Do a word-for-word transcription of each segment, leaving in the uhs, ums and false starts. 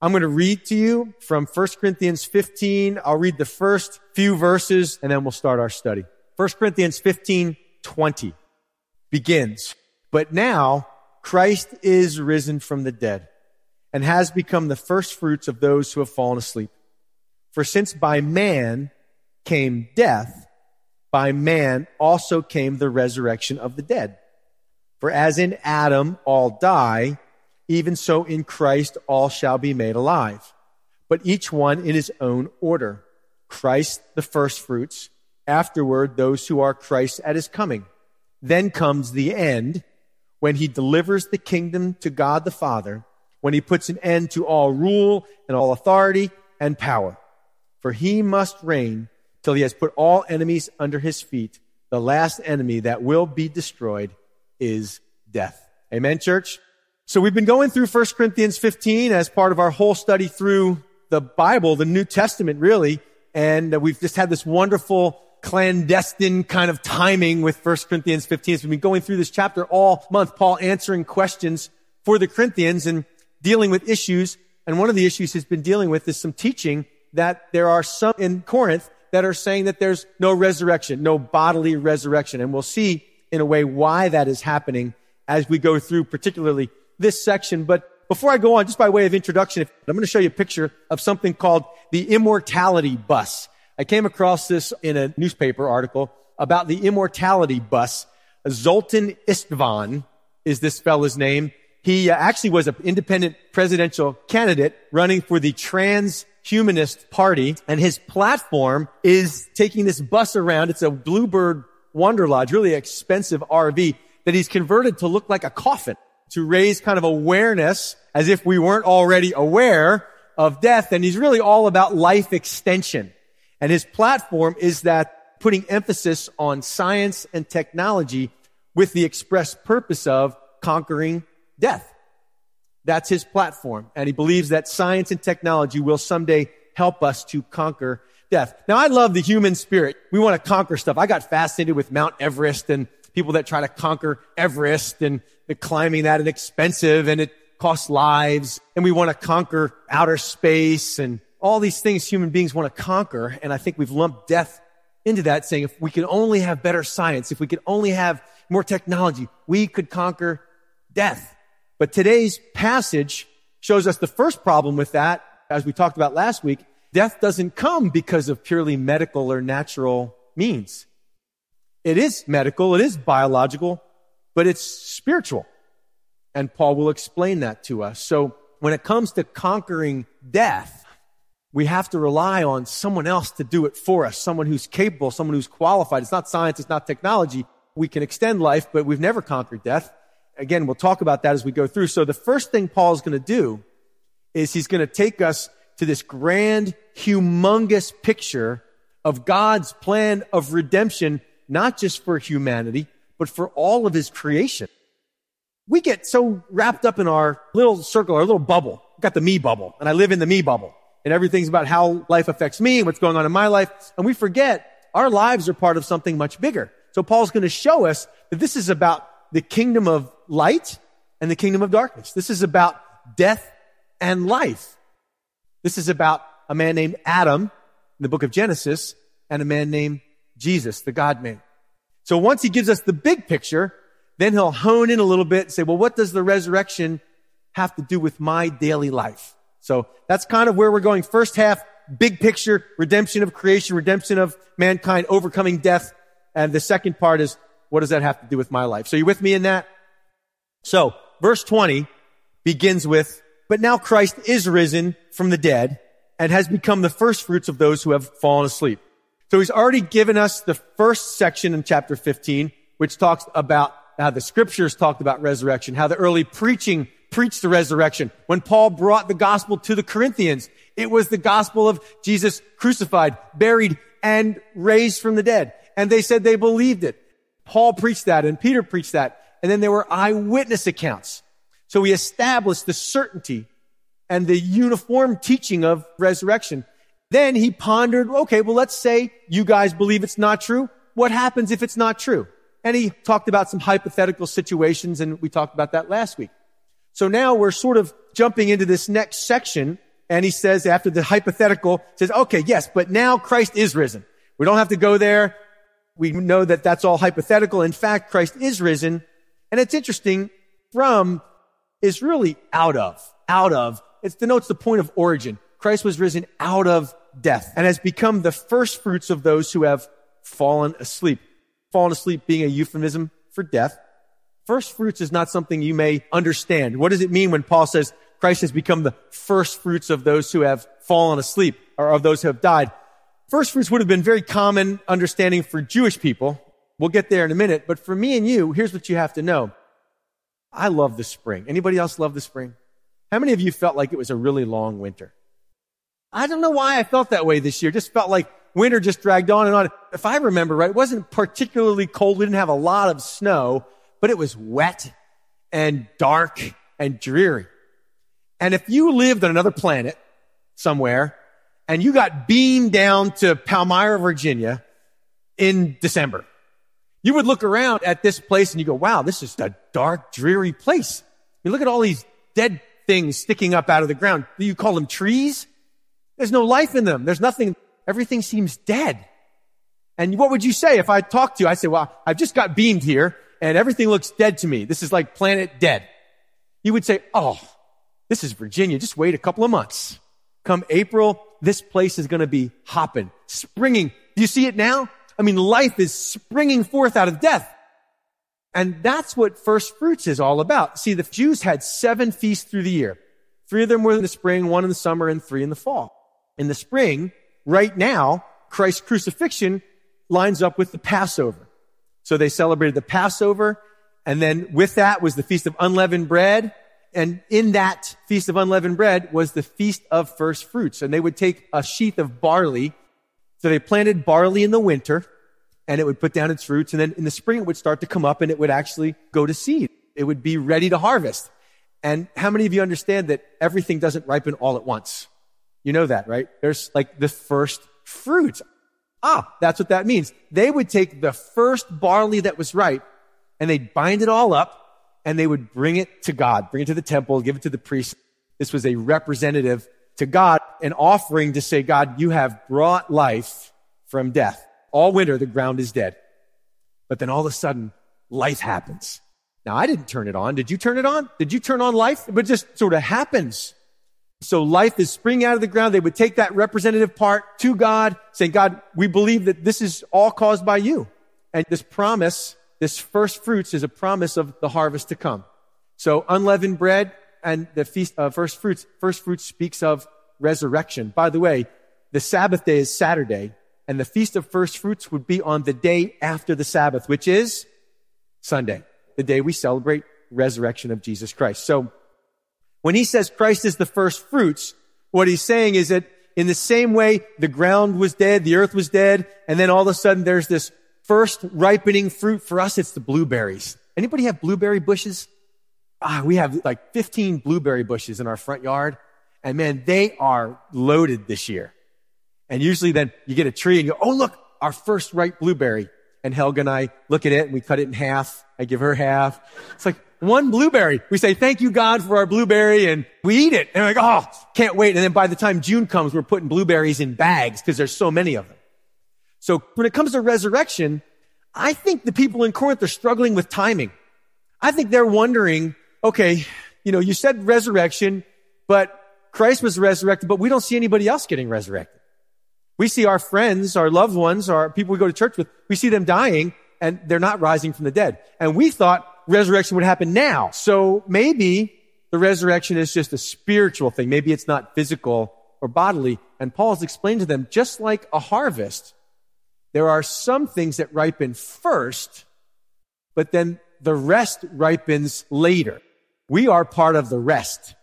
I'm going to read to you from First Corinthians fifteen. I'll read the first few verses and then we'll start our study. First Corinthians fifteen twenty begins. But now Christ is risen from the dead and has become the firstfruits of those who have fallen asleep. For since by man came death, by man also came the resurrection of the dead. For as in Adam all die, even so in Christ all shall be made alive, but each one in his own order. Christ the firstfruits, afterward those who are Christ at his coming. Then comes the end, when he delivers the kingdom to God the Father, when he puts an end to all rule and all authority and power. For he must reign till he has put all enemies under his feet. The last enemy that will be destroyed is death. Amen, church? So we've been going through First Corinthians fifteen as part of our whole study through the Bible, the New Testament, really. And we've just had this wonderful clandestine kind of timing with First Corinthians fifteen. So we've been going through this chapter all month, Paul answering questions for the Corinthians and dealing with issues. And one of the issues he's been dealing with is some teaching that there are some in Corinth that are saying that there's no resurrection, no bodily resurrection. And we'll see in a way why that is happening as we go through particularly this section. But before I go on, just by way of introduction, I'm going to show you a picture of something called the Immortality Bus. I came across this in a newspaper article about the Immortality Bus. Zoltan Istvan is this fella's name. He actually was an independent presidential candidate running for the Transhumanist Party, and his platform is taking this bus around. It's a Bluebird Wanderlodge, really expensive R V that he's converted to look like a coffin to raise kind of awareness, as if we weren't already aware of death. And he's really all about life extension. And his platform is that putting emphasis on science and technology with the express purpose of conquering death. That's his platform. And he believes that science and technology will someday help us to conquer death. Now, I love the human spirit. We want to conquer stuff. I got fascinated with Mount Everest and people that try to conquer Everest, and the climbing that is expensive and it costs lives. And we want to conquer outer space and all these things human beings want to conquer. And I think we've lumped death into that, saying if we could only have better science, if we could only have more technology, we could conquer death. But today's passage shows us the first problem with that. As we talked about last week, death doesn't come because of purely medical or natural means. It is medical, it is biological, but it's spiritual. And Paul will explain that to us. So when it comes to conquering death, we have to rely on someone else to do it for us, someone who's capable, someone who's qualified. It's not science, it's not technology. We can extend life, but we've never conquered death. Again, we'll talk about that as we go through. So the first thing Paul's going to do is he's going to take us to this grand, humongous picture of God's plan of redemption, not just for humanity, but for all of his creation. We get so wrapped up in our little circle, our little bubble. We've got the me bubble, and I live in the me bubble. And everything's about how life affects me and what's going on in my life. And we forget our lives are part of something much bigger. So Paul's going to show us that this is about the kingdom of light and the kingdom of darkness. This is about death and life. This is about a man named Adam in the book of Genesis and a man named Jesus, the God-man. So once he gives us the big picture, then he'll hone in a little bit and say, well, what does the resurrection have to do with my daily life? So that's kind of where we're going. First half, big picture, redemption of creation, redemption of mankind, overcoming death. And the second part is, what does that have to do with my life? So you with me in that? So verse twenty begins with, but now Christ is risen from the dead and has become the firstfruits of those who have fallen asleep. So he's already given us the first section in chapter fifteen, which talks about how the scriptures talked about resurrection, how the early preaching preached the resurrection. When Paul brought the gospel to the Corinthians, it was the gospel of Jesus crucified, buried, and raised from the dead. And they said they believed it. Paul preached that and Peter preached that. And then there were eyewitness accounts. So we established the certainty and the uniform teaching of resurrection. Then he pondered, okay, well, let's say you guys believe it's not true. What happens if it's not true? And he talked about some hypothetical situations, and we talked about that last week. So now we're sort of jumping into this next section And he says, after the hypothetical, says, okay, yes, but now Christ is risen. We don't have to go there. We know that that's all hypothetical. In fact, Christ is risen. And it's interesting, from is really out of, out of. It denotes the point of origin. Christ was risen out of death and has become the first fruits of those who have fallen asleep. Fallen asleep being a euphemism for death. First fruits is not something you may understand. What does it mean when Paul says Christ has become the first fruits of those who have fallen asleep, or of those who have died? First fruits would have been very common understanding for Jewish people. We'll get there in a minute. But for me and you, here's what you have to know. I love the spring. Anybody else love the spring? How many of you felt like it was a really long winter? I don't know why I felt that way this year. Just felt like winter just dragged on and on. If I remember right, it wasn't particularly cold. We didn't have a lot of snow, but it was wet and dark and dreary. And if you lived on another planet somewhere and you got beamed down to Palmyra, Virginia in December, you would look around at this place and you go, wow, this is a dark, dreary place. You look at all these dead things sticking up out of the ground. Do you call them trees? There's no life in them. There's nothing. Everything seems dead. And what would you say if I talked to you? I'd say, well, I've just got beamed here and everything looks dead to me. This is like planet dead. You would say, oh, this is Virginia. Just wait a couple of months. Come April, this place is going to be hopping, springing. Do you see it now? I mean, life is springing forth out of death. And that's what first fruits is all about. See, the Jews had seven feasts through the year. Three of them were in the spring, one in the summer, and three in the fall. In the spring, right now, Christ's crucifixion lines up with the Passover. So they celebrated the Passover, and then with that was the Feast of Unleavened Bread. And in that Feast of Unleavened Bread was the Feast of First Fruits. And they would take a sheaf of barley. So they planted barley in the winter, and it would put down its roots. And then in the spring, it would start to come up, and it would actually go to seed. It would be ready to harvest. And how many of you understand that everything doesn't ripen all at once? You know that, right? There's like the first fruits. Ah, that's what that means. They would take the first barley that was ripe, and they'd bind it all up, and they would bring it to God, bring it to the temple, give it to the priest. This was a representative to God, an offering to say, God, you have brought life from death. All winter, the ground is dead. But then all of a sudden, life happens. Now, I didn't turn it on. Did you turn it on? Did you turn on life? But it just sort of happens. So life is springing out of the ground. They would take that representative part to God, saying, God, we believe that this is all caused by you. And this promise, this first fruits, is a promise of the harvest to come. So unleavened bread and the Feast of First Fruits. First Fruits speaks of resurrection. By the way, the Sabbath day is Saturday, and the Feast of First Fruits would be on the day after the Sabbath, which is Sunday, the day we celebrate resurrection of Jesus Christ. So when he says Christ is the first fruits, what he's saying is that in the same way the ground was dead, the earth was dead, and then all of a sudden there's this first ripening fruit. For us, it's the blueberries. Anybody have blueberry bushes? Ah, we have like fifteen blueberry bushes in our front yard. And man, they are loaded this year. And usually then you get a tree and you go, oh, look, our first ripe blueberry. And Helga and I look at it and we cut it in half. I give her half. It's like one blueberry. We say, thank you, God, for our blueberry. And we eat it. And we're like, oh, can't wait. And then by the time June comes, we're putting blueberries in bags because there's so many of them. So when it comes to resurrection, I think the people in Corinth are struggling with timing. I think they're wondering, okay, you know, you said resurrection, but Christ was resurrected, but we don't see anybody else getting resurrected. We see our friends, our loved ones, our people we go to church with, we see them dying and they're not rising from the dead. And we thought resurrection would happen now. So maybe the resurrection is just a spiritual thing. Maybe it's not physical or bodily. And Paul's explained to them, just like a harvest, there are some things that ripen first, but then the rest ripens later. We are part of the rest.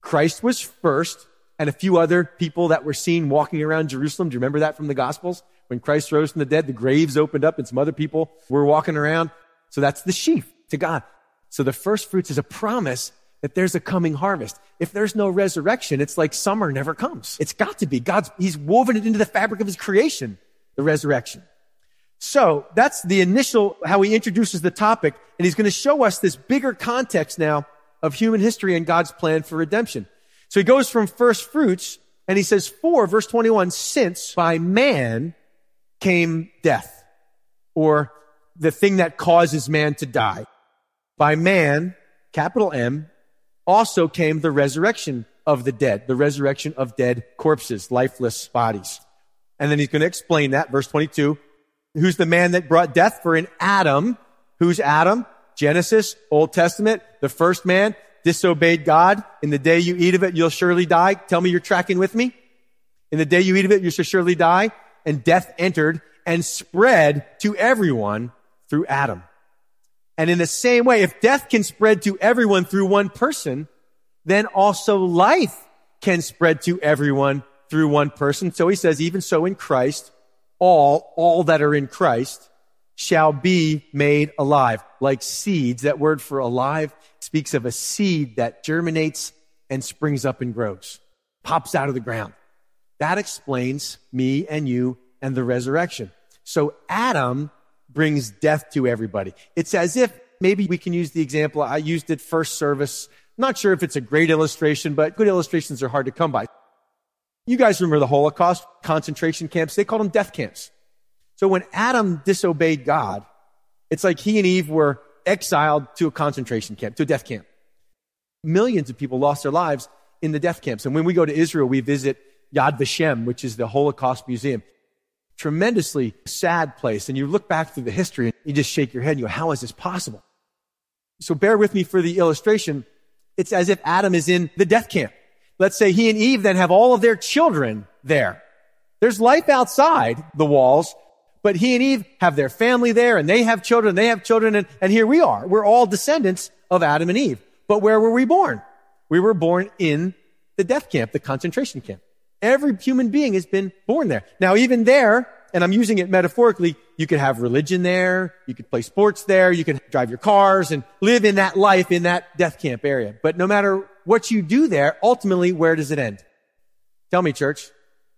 Christ was first, and a few other people that were seen walking around Jerusalem. Do you remember that from the Gospels? When Christ rose from the dead, the graves opened up and some other people were walking around. So that's the sheaf to God. So the first fruits is a promise that there's a coming harvest. If there's no resurrection, it's like summer never comes. It's got to be. God's, he's woven it into the fabric of his creation, the resurrection. So that's the initial, how he introduces the topic. And he's going to show us this bigger context now of human history and God's plan for redemption. So he goes from first fruits, and he says, for, verse twenty-one, since by man came death, or the thing that causes man to die. By man, capital M, also came the resurrection of the dead, the resurrection of dead corpses, lifeless bodies. And then he's going to explain that, verse twenty-two. Who's the man that brought death? For in Adam, who's Adam? Genesis, Old Testament, the first man disobeyed God. In the day you eat of it, you'll surely die. Tell me you're tracking with me. In the day you eat of it, you shall surely die. And death entered and spread to everyone through Adam. And in the same way, if death can spread to everyone through one person, then also life can spread to everyone through one person. So he says, even so in Christ, all, all that are in Christ shall be made alive, like seeds. That word for alive speaks of a seed that germinates and springs up and grows, pops out of the ground. That explains me and you and the resurrection. So Adam brings death to everybody. It's as if, maybe we can use the example, I used it first service. Not sure if it's a great illustration, but good illustrations are hard to come by. You guys remember the Holocaust, concentration camps, they called them death camps. So when Adam disobeyed God, it's like he and Eve were exiled to a concentration camp, to a death camp. Millions of people lost their lives in the death camps. And when we go to Israel, we visit Yad Vashem, which is the Holocaust Museum. Tremendously sad place. And you look back through the history and you just shake your head and you go, how is this possible? So bear with me for the illustration. It's as if Adam is in the death camp. Let's say he and Eve then have all of their children there. There's life outside the walls, but he and Eve have their family there, and they have children, they have children, and, and here we are. We're all descendants of Adam and Eve. But where were we born? We were born in the death camp, the concentration camp. Every human being has been born there. Now, even there, and I'm using it metaphorically, you could have religion there, you could play sports there, you could drive your cars and live in that life in that death camp area. But no matter what you do there, ultimately, where does it end? Tell me, church.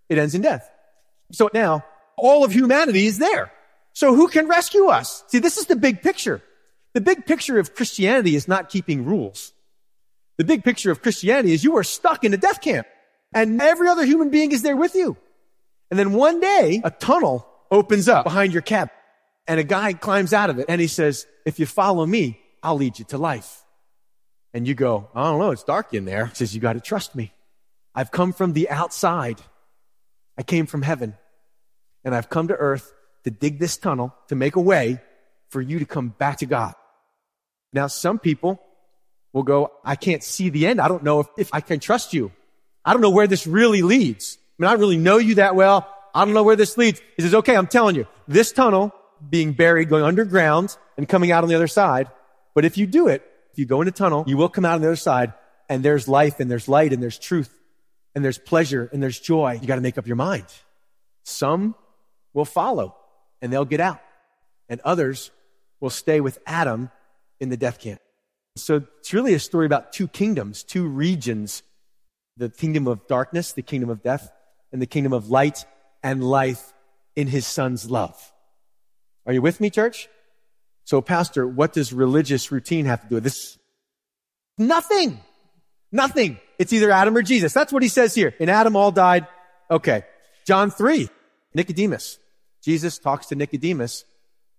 It ends in death. So now, all of humanity is there. So who can rescue us? See, this is the big picture. The big picture of Christianity is not keeping rules. The big picture of Christianity is you are stuck in a death camp, and every other human being is there with you. And then one day, a tunnel opens up behind your cab, and a guy climbs out of it, and he says, if you follow me, I'll lead you to life. And you go, I don't know, it's dark in there. He says, you got to trust me. I've come from the outside. I came from heaven, and I've come to earth to dig this tunnel, to make a way for you to come back to God. Now, some people will go, I can't see the end. I don't know if, if I can trust you. I don't know where this really leads. I mean, I don't really know you that well. I don't know where this leads. He says, okay, I'm telling you, this tunnel being buried, going underground and coming out on the other side. But if you do it, if you go in a tunnel, you will come out on the other side, and there's life and there's light and there's truth and there's pleasure and there's joy. You got to make up your mind. Some will follow and they'll get out, and others will stay with Adam in the death camp. So it's really a story about two kingdoms, two regions, the kingdom of darkness, the kingdom of death, and the kingdom of light and life in his son's love. Are you with me, church? So, pastor, what does religious routine have to do with this? Nothing. Nothing. It's either Adam or Jesus. That's what he says here. In Adam, all died. Okay. John three, Nicodemus. Jesus talks to Nicodemus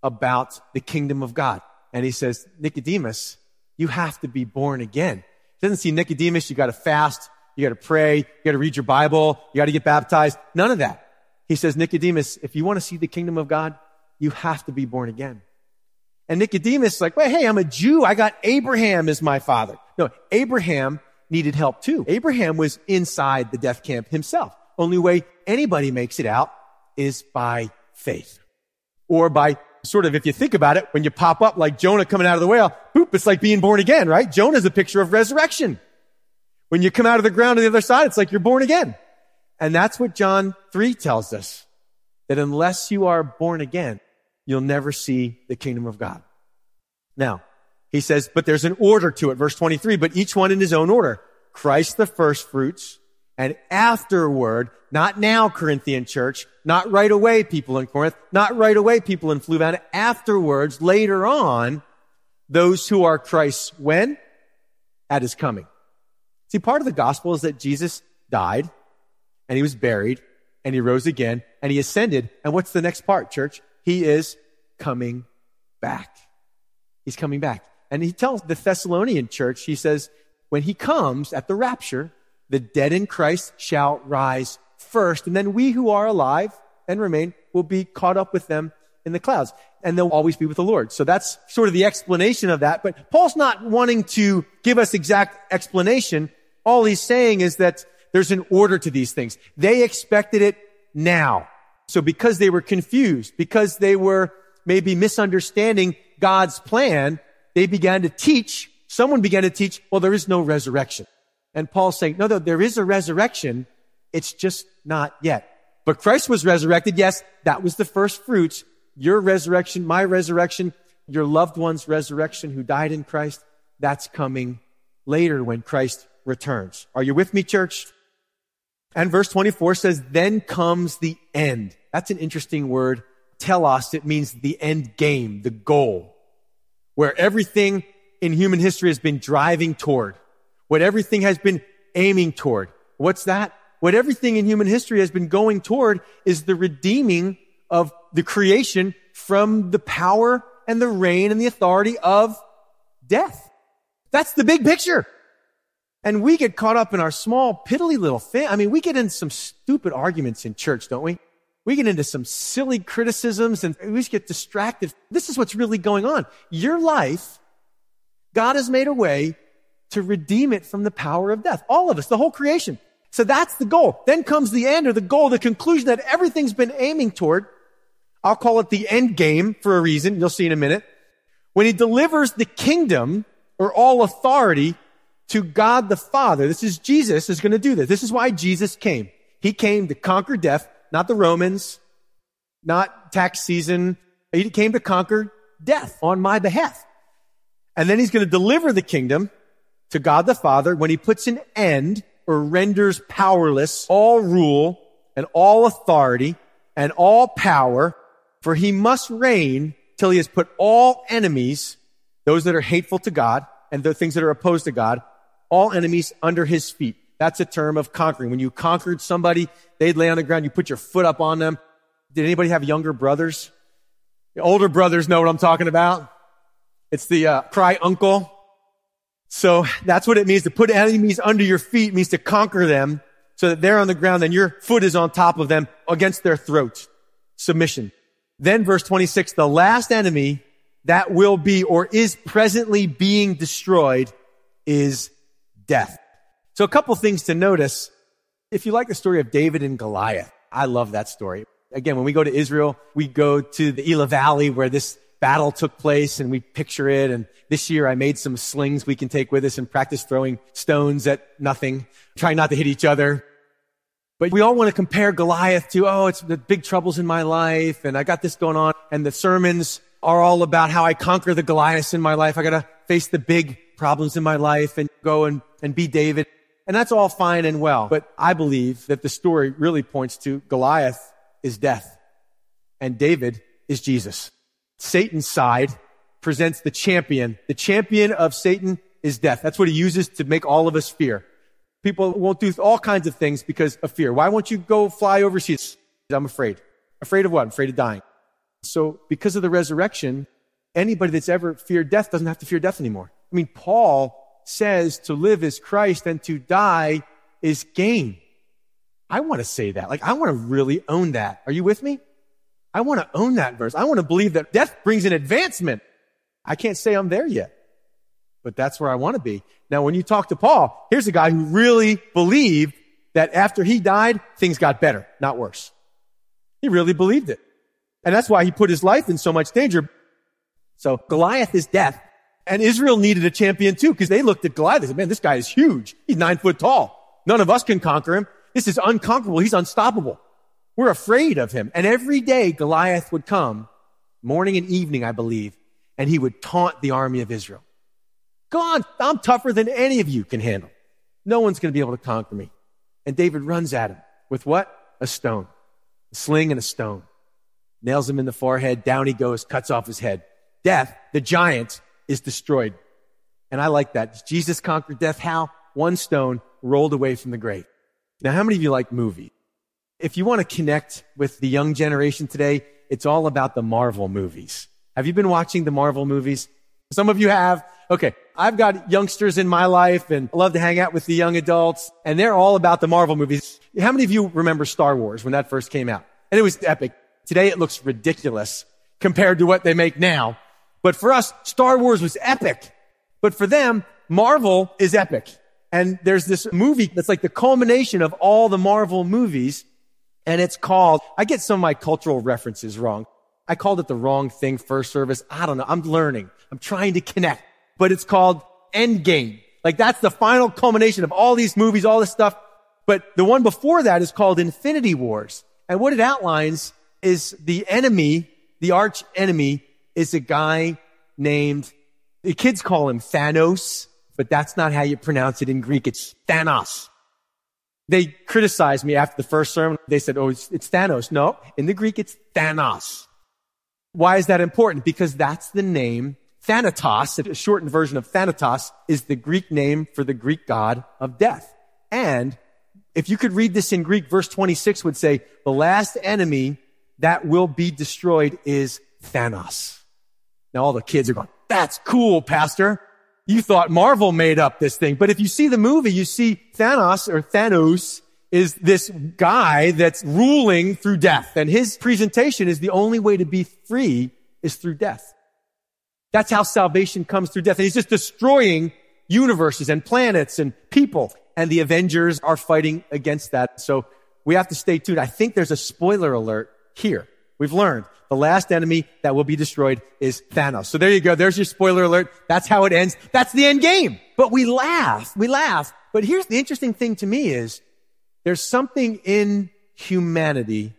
about the kingdom of God. And he says, Nicodemus, you have to be born again. He doesn't see Nicodemus, you got to fast, you got to pray, you got to read your Bible, you got to get baptized. None of that. He says, Nicodemus, if you want to see the kingdom of God, you have to be born again. And Nicodemus is like, well, hey, I'm a Jew. I got Abraham as my father. No, Abraham needed help too. Abraham was inside the death camp himself. Only way anybody makes it out is by faith, or by sort of, if you think about it, when you pop up like Jonah coming out of the whale, boop, it's like being born again, right? Jonah's a picture of resurrection. When you come out of the ground on the other side, it's like you're born again. And that's what John three tells us, that unless you are born again, you'll never see the kingdom of God. Now, he says, but there's an order to it, verse twenty-three, but each one in his own order. Christ the first fruits, and afterward, not now, Corinthian church, not right away, people in Corinth, not right away, people in Fluvan, afterwards, later on, those who are Christ's when? At his coming. See, part of the gospel is that Jesus died and he was buried and he rose again and he ascended. And what's the next part, church? He is coming back. He's coming back. And he tells the Thessalonian church, he says, when he comes at the rapture, the dead in Christ shall rise first. And then we who are alive and remain will be caught up with them in the clouds. And they'll always be with the Lord. So that's sort of the explanation of that. But Paul's not wanting to give us exact explanation. All he's saying is that there's an order to these things. They expected it now. So because they were confused, because they were maybe misunderstanding God's plan, they began to teach, someone began to teach, well, there is no resurrection. And Paul's saying, no, no, there is a resurrection. It's just not yet. But Christ was resurrected. Yes, that was the first fruits. Your resurrection, my resurrection, your loved one's resurrection who died in Christ, that's coming later when Christ returns. Are you with me, church? And verse twenty-four says, then comes the end. That's an interesting word. Telos, it means the end game, the goal, where everything in human history has been driving toward, what everything has been aiming toward. What's that? What everything in human history has been going toward is the redeeming of the creation from the power and the reign and the authority of death. That's the big picture. And we get caught up in our small, piddly little thing. I mean, we get into some stupid arguments in church, don't we? We get into some silly criticisms and we just get distracted. This is what's really going on. Your life, God has made a way to redeem it from the power of death. All of us, the whole creation. So that's the goal. Then comes the end, or the goal, the conclusion that everything's been aiming toward. I'll call it the end game for a reason. You'll see in a minute. When he delivers the kingdom or all authority to God the Father, this is Jesus is going to do this. This is why Jesus came. He came to conquer death, not the Romans, not tax season. He came to conquer death on my behalf. And then he's going to deliver the kingdom to God the Father when he puts an end or renders powerless all rule and all authority and all power, for he must reign till he has put all enemies, those that are hateful to God and the things that are opposed to God, all enemies under his feet. That's a term of conquering. When you conquered somebody, they'd lay on the ground, you put your foot up on them. Did anybody have younger brothers? The older brothers know what I'm talking about. It's the uh, cry uncle. So that's what it means. To put enemies under your feet means to conquer them so that they're on the ground and your foot is on top of them against their throat. Submission. Then verse twenty-six, the last enemy that will be or is presently being destroyed is death. So a couple things to notice. If you like the story of David and Goliath, I love that story. Again, when we go to Israel, we go to the Elah Valley where this battle took place and we picture it. And this year I made some slings we can take with us and practice throwing stones at nothing, trying not to hit each other. But we all want to compare Goliath to, oh, it's the big troubles in my life and I got this going on. And the sermons are all about how I conquer the Goliaths in my life. I got to face the big problems in my life and go and, and be David. And that's all fine and well, but I believe that the story really points to Goliath is death and David is Jesus. Satan's side presents the champion. The champion of Satan is death. That's what he uses to make all of us fear. People won't do all kinds of things because of fear. Why won't you go fly overseas? I'm afraid. Afraid of what? I'm afraid of dying. So because of the resurrection, anybody that's ever feared death doesn't have to fear death anymore. I mean, Paul says to live is Christ and to die is gain. I want to say that. Like, I want to really own that. Are you with me? I want to own that verse. I want to believe that death brings an advancement. I can't say I'm there yet, but that's where I want to be. Now, when you talk to Paul, here's a guy who really believed that after he died, things got better, not worse. He really believed it. And that's why he put his life in so much danger. So Goliath is death. And Israel needed a champion too, because they looked at Goliath and said, man, this guy is huge. He's nine foot tall. None of us can conquer him. This is unconquerable. He's unstoppable. We're afraid of him. And every day Goliath would come, morning and evening, I believe, and he would taunt the army of Israel. Go on, I'm tougher than any of you can handle. No one's going to be able to conquer me. And David runs at him with what? A stone, a sling and a stone. Nails him in the forehead. Down he goes, cuts off his head. Death, the giant, is destroyed. And I like that. Jesus conquered death. How? one stone rolled away from the grave. Now, how many of you like movies? If you want to connect with the young generation today, it's all about the Marvel movies. Have you been watching the Marvel movies? Some of you have. Okay, I've got youngsters in my life and I love to hang out with the young adults, and they're all about the Marvel movies. How many of you remember Star Wars when that first came out? And it was epic. Today it looks ridiculous compared to what they make now. But for us, Star Wars was epic. But for them, Marvel is epic. And there's this movie that's like the culmination of all the Marvel movies, and it's called, I get some of my cultural references wrong. I called it the wrong thing first service. I don't know. I'm learning. I'm trying to connect. But it's called Endgame. Like, that's the final culmination of all these movies, all this stuff. But the one before that is called Infinity Wars. And what it outlines is the enemy, the arch enemy, is a guy named, the kids call him Thanos, but that's not how you pronounce it in Greek. It's Thanos. They criticized me after the first sermon. They said, oh, it's, it's Thanos. No, in the Greek, it's Thanos. Why is that important? Because that's the name Thanatos, a shortened version of Thanatos, is the Greek name for the Greek god of death. And if you could read this in Greek, verse twenty-six would say, the last enemy that will be destroyed is Thanos. Now all the kids are going, that's cool, Pastor. You thought Marvel made up this thing. But if you see the movie, you see Thanos, or Thanos, is this guy that's ruling through death. And his presentation is the only way to be free is through death. That's how salvation comes, through death. And he's just destroying universes and planets and people. And the Avengers are fighting against that. So we have to stay tuned. I think there's a spoiler alert here. We've learned the last enemy that will be destroyed is Thanos. So there you go. There's your spoiler alert. That's how it ends. That's the end game. But we laugh. We laugh. But here's the interesting thing to me is there's something in humanity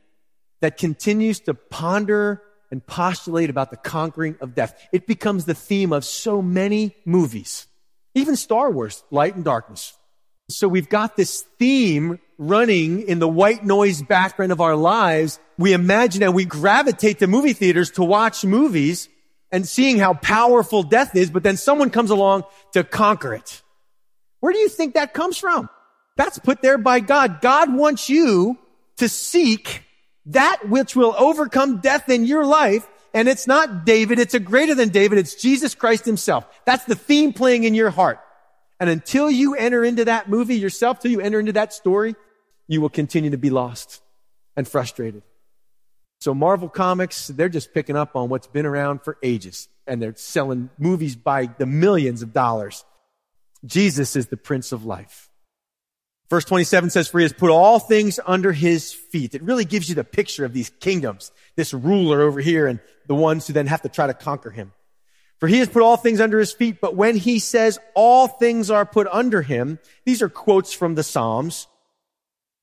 that continues to ponder and postulate about the conquering of death. It becomes the theme of so many movies, even Star Wars, light and darkness. So we've got this theme running in the white noise background of our lives. We imagine and we gravitate to movie theaters to watch movies and seeing how powerful death is, but then someone comes along to conquer it. Where do you think that comes from? That's put there by God. God wants you to seek that which will overcome death in your life. And it's not David. It's a greater than David. It's Jesus Christ himself. That's the theme playing in your heart. And until you enter into that movie yourself, till you enter into that story, you will continue to be lost and frustrated. So Marvel Comics, they're just picking up on what's been around for ages. And they're selling movies by the millions of dollars. Jesus is the Prince of Life. Verse twenty-seven says, for he has put all things under his feet. It really gives you the picture of these kingdoms, this ruler over here and the ones who then have to try to conquer him. For he has put all things under his feet, but when he says all things are put under him, these are quotes from the Psalms,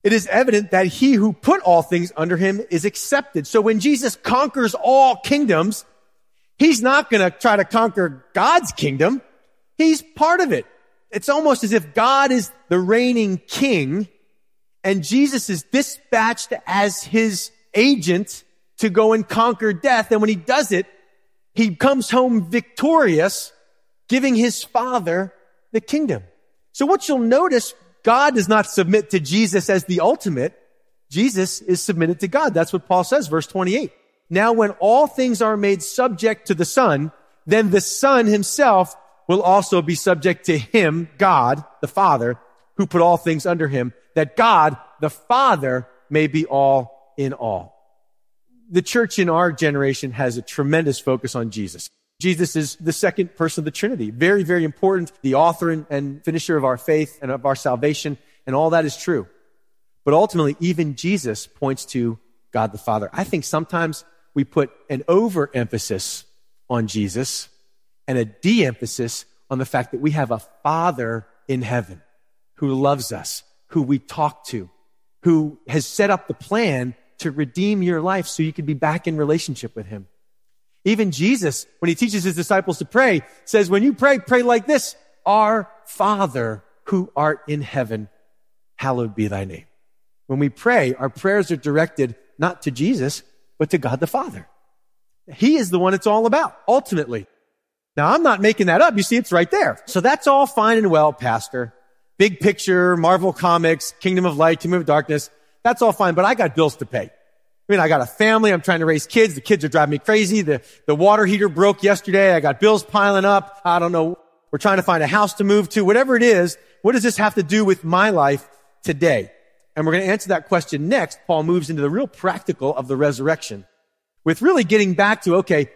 it is evident that he who put all things under him is accepted. So when Jesus conquers all kingdoms, he's not going to try to conquer God's kingdom. He's part of it. It's almost as if God is the reigning king and Jesus is dispatched as his agent to go and conquer death. And when he does it, he comes home victorious, giving his father the kingdom. So what you'll notice, God does not submit to Jesus as the ultimate. Jesus is submitted to God. That's what Paul says, verse twenty-eight. Now when all things are made subject to the Son, then the Son himself will also be subject to him, God, the Father, who put all things under him, that God, the Father, may be all in all. The church in our generation has a tremendous focus on Jesus. Jesus is the second person of the Trinity. Very, very important. The author and finisher of our faith and of our salvation, and all that is true. But ultimately, even Jesus points to God the Father. I think sometimes we put an overemphasis on Jesus and a de-emphasis on the fact that we have a Father in heaven who loves us, who we talk to, who has set up the plan to redeem your life so you can be back in relationship with him. Even Jesus, when he teaches his disciples to pray, says, when you pray, pray like this, our Father who art in heaven, hallowed be thy name. When we pray, our prayers are directed not to Jesus, but to God the Father. He is the one it's all about, ultimately. Now, I'm not making that up. You see, it's right there. So that's all fine and well, Pastor. big picture, Marvel Comics, Kingdom of Light, Kingdom of Darkness, that's all fine, but I got bills to pay. I mean, I got a family. I'm trying to raise kids. The kids are driving me crazy. The, the water heater broke yesterday. I got bills piling up. I don't know. We're trying to find a house to move to. Whatever it is, what does this have to do with my life today? And we're going to answer that question next. Paul moves into the real practical of the resurrection with really getting back to, okay,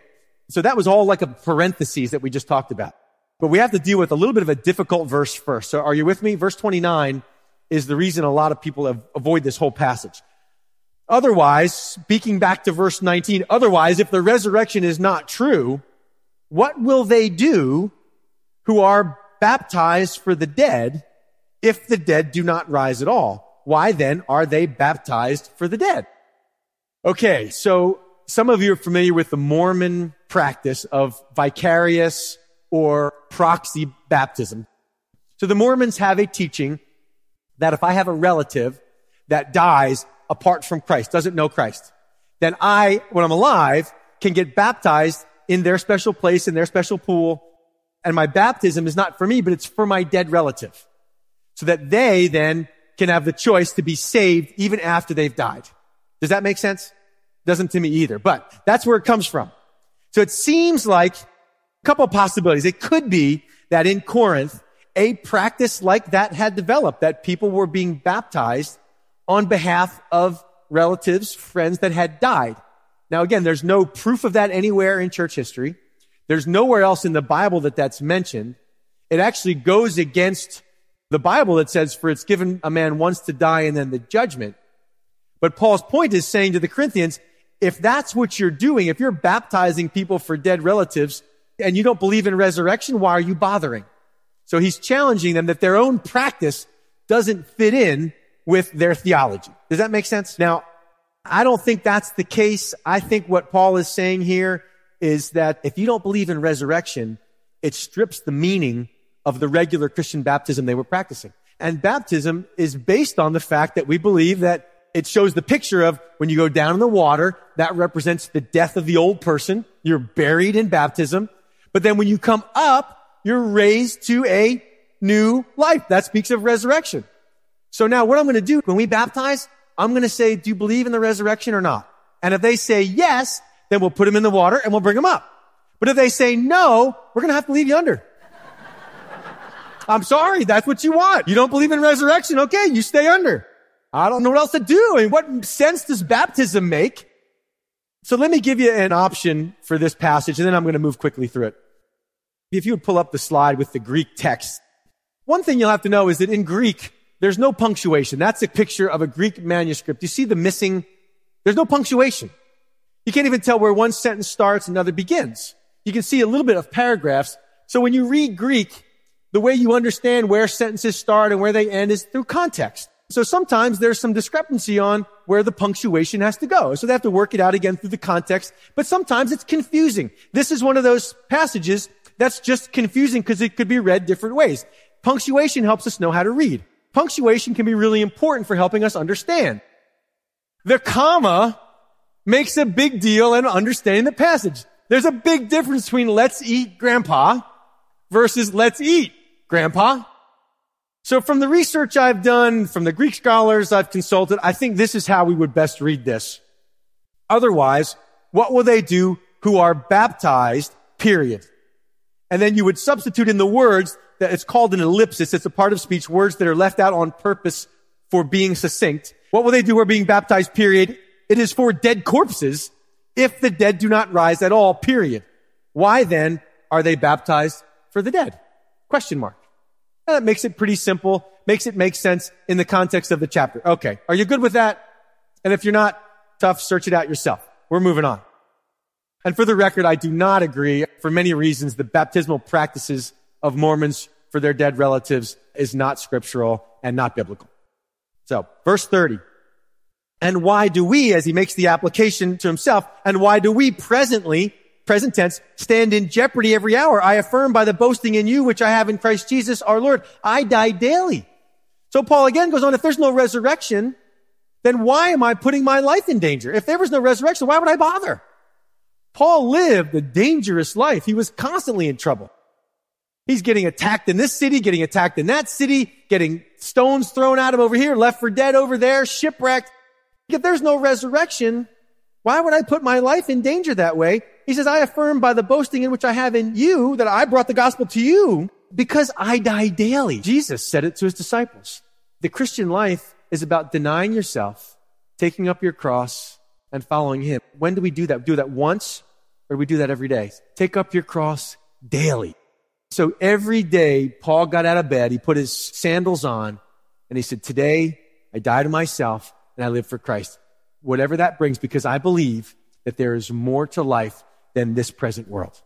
so that was all like a parenthesis that we just talked about. But we have to deal with a little bit of a difficult verse first. So are you with me? Verse twenty-nine is the reason a lot of people have avoid this whole passage. Otherwise, speaking back to verse nineteen, otherwise, if the resurrection is not true, what will they do who are baptized for the dead if the dead do not rise at all? Why then are they baptized for the dead? Okay, so some of you are familiar with the Mormon practice of vicarious or proxy baptism. So the Mormons have a teaching that if I have a relative that dies apart from Christ, doesn't know Christ, then I, when I'm alive, can get baptized in their special place, in their special pool, and my baptism is not for me, but it's for my dead relative, so that they then can have the choice to be saved even after they've died. Does that make sense? Doesn't to me either, but that's where it comes from. So it seems like a couple of possibilities. It could be that in Corinth, a practice like that had developed, that people were being baptized on behalf of relatives, friends that had died. Now, again, there's no proof of that anywhere in church history. There's nowhere else in the Bible that that's mentioned. It actually goes against the Bible that says, for it's given a man once to die and then the judgment. But Paul's point is saying to the Corinthians, if that's what you're doing, if you're baptizing people for dead relatives and you don't believe in resurrection, why are you bothering? So he's challenging them that their own practice doesn't fit in with their theology. Does that make sense? Now, I don't think that's the case. I think what Paul is saying here is that if you don't believe in resurrection, it strips the meaning of the regular Christian baptism they were practicing. And baptism is based on the fact that we believe that it shows the picture of when you go down in the water, that represents the death of the old person. You're buried in baptism. But then when you come up, you're raised to a new life. That speaks of resurrection. So now what I'm going to do when we baptize, I'm going to say, do you believe in the resurrection or not? And if they say yes, then we'll put them in the water and we'll bring them up. But if they say no, we're going to have to leave you under. I'm sorry. That's what you want. You don't believe in resurrection. Okay. You stay under. I don't know what else to do. I mean, what sense does baptism make? So let me give you an option for this passage, and then I'm going to move quickly through it. If you would pull up the slide with the Greek text. One thing you'll have to know is that in Greek, there's no punctuation. That's a picture of a Greek manuscript. You see the missing, there's no punctuation. You can't even tell where one sentence starts and another begins. You can see a little bit of paragraphs. So when you read Greek, the way you understand where sentences start and where they end is through context. So sometimes there's some discrepancy on where the punctuation has to go. So they have to work it out again through the context. But sometimes it's confusing. This is one of those passages that's just confusing because it could be read different ways. Punctuation helps us know how to read. Punctuation can be really important for helping us understand. The comma makes a big deal in understanding the passage. There's a big difference between let's eat grandpa versus let's eat grandpa. So from the research I've done, from the Greek scholars I've consulted, I think this is how we would best read this. Otherwise, what will they do who are baptized, period? And then you would substitute in the words that it's called an ellipsis. It's a part of speech, words that are left out on purpose for being succinct. What will they do? We're being baptized, period. It is for dead corpses if the dead do not rise at all, period. Why then are they baptized for the dead? Question mark. And that makes it pretty simple, makes it make sense in the context of the chapter. Okay, are you good with that? And if you're not, tough, search it out yourself. We're moving on. And for the record, I do not agree. For many reasons, the baptismal practices of Mormons for their dead relatives is not scriptural and not biblical. So, verse thirty. And why do we, as he makes the application to himself, and why do we presently, present tense, stand in jeopardy every hour? I affirm by the boasting in you, which I have in Christ Jesus our Lord, I die daily. So Paul again goes on, if there's no resurrection, then why am I putting my life in danger? If there was no resurrection, why would I bother? Paul lived a dangerous life. He was constantly in trouble. He's getting attacked in this city, getting attacked in that city, getting stones thrown at him over here, left for dead over there, shipwrecked. If there's no resurrection, why would I put my life in danger that way? He says, I affirm by the boasting in which I have in you that I brought the gospel to you because I die daily. Jesus said it to his disciples. The Christian life is about denying yourself, taking up your cross, and following him. When do we do that? Do that once, or do we do that every day? Take up your cross daily. So every day, Paul got out of bed, he put his sandals on, and he said, today I die to myself, and I live for Christ. Whatever that brings, because I believe that there is more to life than this present world.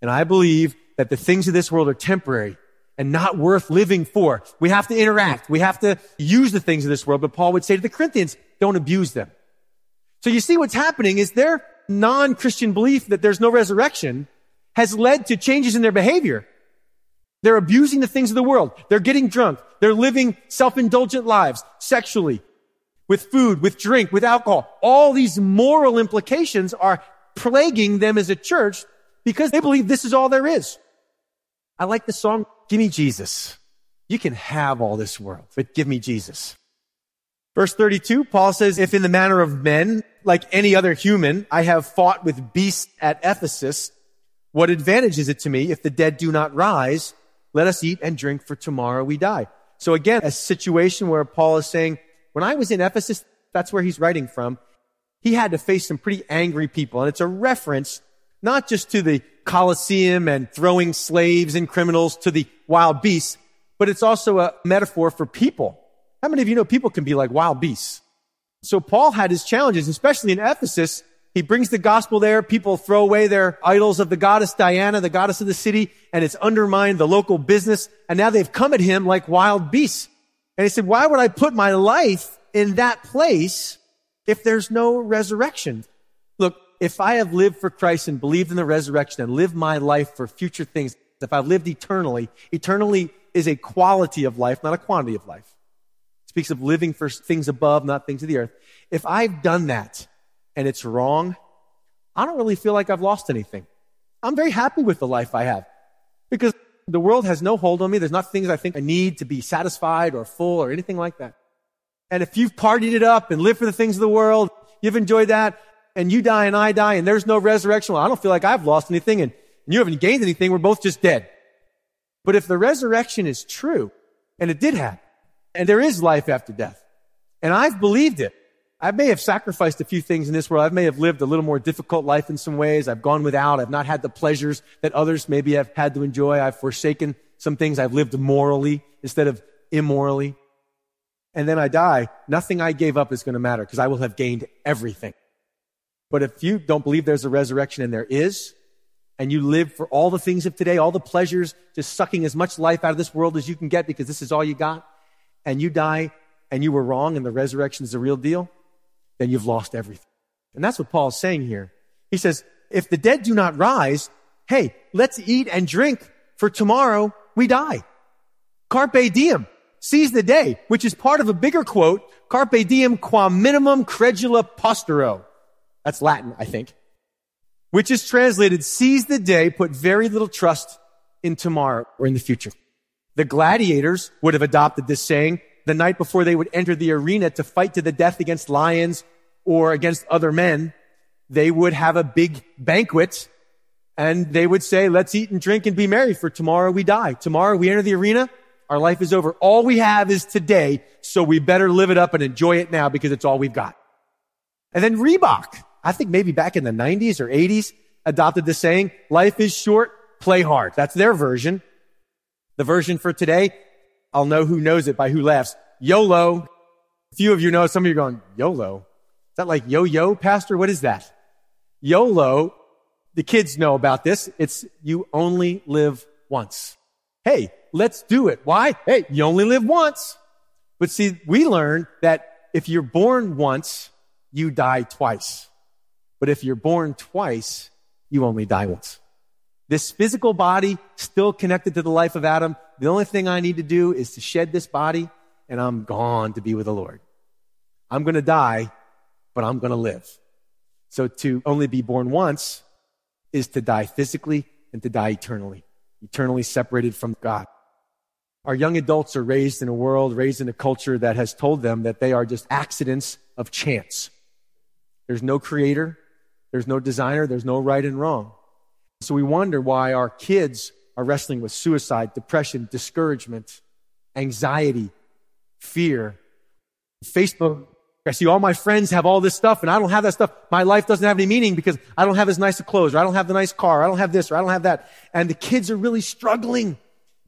And I believe that the things of this world are temporary and not worth living for. We have to interact. We have to use the things of this world. But Paul would say to the Corinthians, don't abuse them. So you see what's happening is their non-Christian belief that there's no resurrection has led to changes in their behavior. They're abusing the things of the world. They're getting drunk. They're living self-indulgent lives sexually, with food, with drink, with alcohol. All these moral implications are plaguing them as a church because they believe this is all there is. I like the song, Give Me Jesus. You can have all this world, but give me Jesus. Verse thirty-two, Paul says, if in the manner of men, like any other human, I have fought with beasts at Ephesus, what advantage is it to me if the dead do not rise? Let us eat and drink, for tomorrow we die. So again, a situation where Paul is saying, when I was in Ephesus, that's where he's writing from, he had to face some pretty angry people. And it's a reference not just to the Colosseum and throwing slaves and criminals to the wild beasts, but it's also a metaphor for people. How many of you know people can be like wild beasts? So Paul had his challenges, especially in Ephesus. He brings the gospel there. People throw away their idols of the goddess Diana, the goddess of the city, and it's undermined the local business. And now they've come at him like wild beasts. And he said, why would I put my life in that place if there's no resurrection? Look, if I have lived for Christ and believed in the resurrection and lived my life for future things, if I've lived eternally, eternally is a quality of life, not a quantity of life. It speaks of living for things above, not things of the earth. If I've done that and it's wrong, I don't really feel like I've lost anything. I'm very happy with the life I have because the world has no hold on me. There's not things I think I need to be satisfied or full or anything like that. And if you've partied it up and lived for the things of the world, you've enjoyed that, and you die and I die, and there's no resurrection, well, I don't feel like I've lost anything, and, and you haven't gained anything. We're both just dead. But if the resurrection is true, and it did happen, and there is life after death, and I've believed it, I may have sacrificed a few things in this world. I may have lived a little more difficult life in some ways. I've gone without. I've not had the pleasures that others maybe have had to enjoy. I've forsaken some things. I've lived morally instead of immorally. And then I die. Nothing I gave up is going to matter because I will have gained everything. But if you don't believe there's a resurrection, and there is, and you live for all the things of today, all the pleasures, just sucking as much life out of this world as you can get because this is all you got, and you die and you were wrong and the resurrection is the real deal, then you've lost everything. And that's what Paul's saying here. He says, if the dead do not rise, hey, let's eat and drink, for tomorrow we die. Carpe diem, seize the day, which is part of a bigger quote, carpe diem quam minimum credula postero. That's Latin, I think, which is translated, seize the day, put very little trust in tomorrow or in the future. The gladiators would have adopted this saying the night before they would enter the arena to fight to the death against lions or against other men. They would have a big banquet and they would say, let's eat and drink and be merry, for tomorrow we die. Tomorrow we enter the arena, our life is over. All we have is today, so we better live it up and enjoy it now because it's all we've got. And then Reebok, I think maybe back in the nineties or eighties, adopted the saying, life is short, play hard. That's their version. The version for today, I'll know who knows it by who laughs. YOLO. A few of you know, some of you are going, YOLO? Is that like yo-yo, Pastor? What is that? YOLO, the kids know about this. It's you only live once. Hey, let's do it. Why? Hey, you only live once. But see, we learn that if you're born once, you die twice. But if you're born twice, you only die once. This physical body still connected to the life of Adam. The only thing I need to do is to shed this body and I'm gone to be with the Lord. I'm going to die, but I'm going to live. So to only be born once is to die physically and to die eternally. eternally separated from God. Our young adults are raised in a world, raised in a culture that has told them that they are just accidents of chance. There's no creator, there's no designer, there's no right and wrong. So we wonder why our kids are wrestling with suicide, depression, discouragement, anxiety, fear. Facebook, I see all my friends have all this stuff and I don't have that stuff. My life doesn't have any meaning because I don't have as nice of clothes, or I don't have the nice car, or I don't have this, or I don't have that. And the kids are really struggling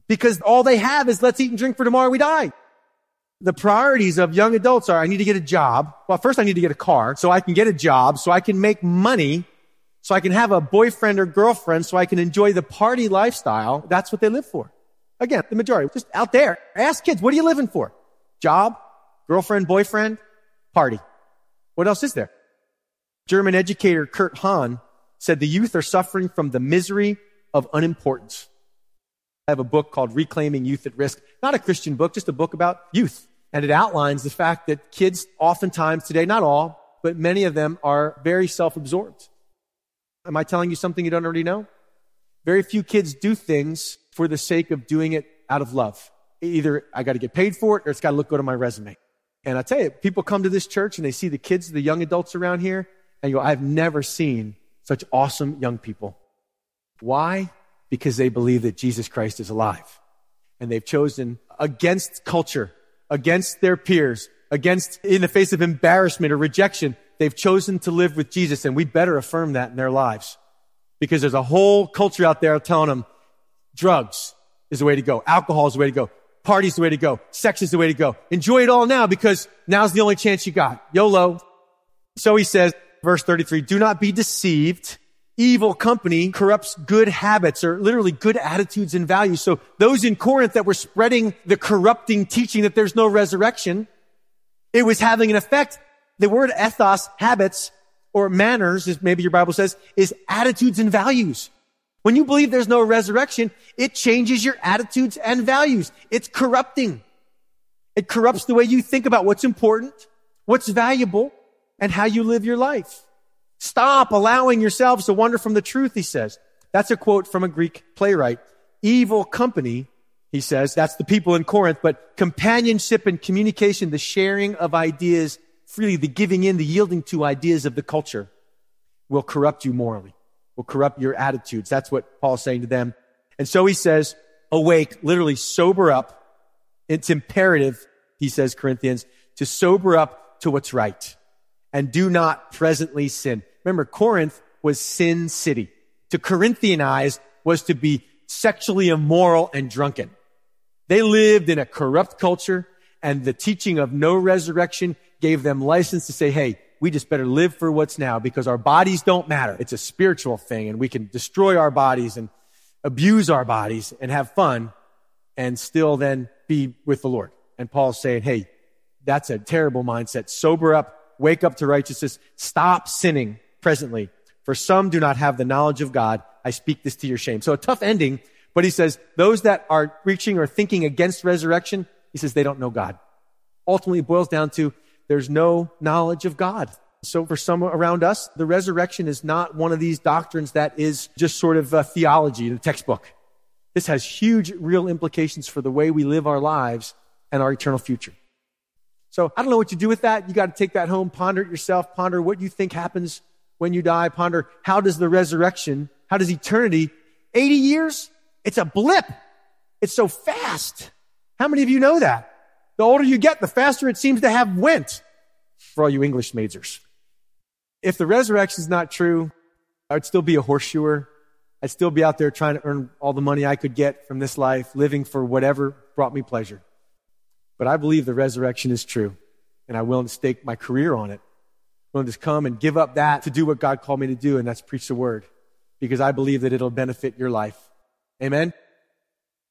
because all they have is let's eat and drink for tomorrow we die. The priorities of young adults are I need to get a job. Well, first I need to get a car so I can get a job, so I can make money, so I can have a boyfriend or girlfriend, so I can enjoy the party lifestyle. That's what they live for. Again, the majority, just out there. Ask kids, what are you living for? Job, girlfriend, boyfriend, party. What else is there? German educator Kurt Hahn said the youth are suffering from the misery of unimportance. I have a book called Reclaiming Youth at Risk. Not a Christian book, just a book about youth. And it outlines the fact that kids oftentimes today, not all, but many of them are very self-absorbed. Am I telling you something you don't already know? Very few kids do things for the sake of doing it out of love. Either I got to get paid for it or it's got to look good on my resume. And I tell you, people come to this church and they see the kids, the young adults around here, and you go, I've never seen such awesome young people. Why? Because they believe that Jesus Christ is alive. And they've chosen against culture, against their peers, against in the face of embarrassment or rejection, they've chosen to live with Jesus. And we better affirm that in their lives because there's a whole culture out there telling them drugs is the way to go. Alcohol is the way to go. Party's the way to go. Sex is the way to go. Enjoy it all now because now's the only chance you got. YOLO. So he says, verse thirty-three, do not be deceived. Evil company corrupts good habits, or literally good attitudes and values. So those in Corinth that were spreading the corrupting teaching that there's no resurrection, it was having an effect. The word ethos, habits, or manners, as maybe your Bible says, is attitudes and values. When you believe there's no resurrection, it changes your attitudes and values. It's corrupting. It corrupts the way you think about what's important, what's valuable, and how you live your life. Stop allowing yourselves to wander from the truth, he says. That's a quote from a Greek playwright. Evil company, he says, that's the people in Corinth, but companionship and communication, the sharing of ideas freely, the giving in, the yielding to ideas of the culture will corrupt you morally. Will corrupt your attitudes. That's what Paul's saying to them. And so he says, awake, literally sober up. It's imperative, he says, Corinthians, to sober up to what's right and do not presently sin. Remember, Corinth was sin city. To Corinthianize was to be sexually immoral and drunken. They lived in a corrupt culture, and the teaching of no resurrection gave them license to say, hey, we just better live for what's now because our bodies don't matter. It's a spiritual thing, and we can destroy our bodies and abuse our bodies and have fun and still then be with the Lord. And Paul's saying, hey, that's a terrible mindset. Sober up, wake up to righteousness, stop sinning presently. For some do not have the knowledge of God. I speak this to your shame. So a tough ending, but he says, those that are preaching or thinking against resurrection, he says they don't know God. Ultimately, it boils down to there's no knowledge of God. So for some around us, the resurrection is not one of these doctrines that is just sort of a theology in a textbook. This has huge real implications for the way we live our lives and our eternal future. So I don't know what you do with that. You got to take that home, ponder it yourself, ponder what you think happens when you die, ponder how does the resurrection, how does eternity, eighty years? It's a blip. It's so fast. How many of you know that? The older you get, the faster it seems to have went, for all you English majors. If the resurrection is not true, I'd still be a horseshoer. I'd still be out there trying to earn all the money I could get from this life, living for whatever brought me pleasure. But I believe the resurrection is true, and I'm willing to stake my career on it. I'm willing to come and give up that to do what God called me to do, and that's preach the word, because I believe that it'll benefit your life. Amen?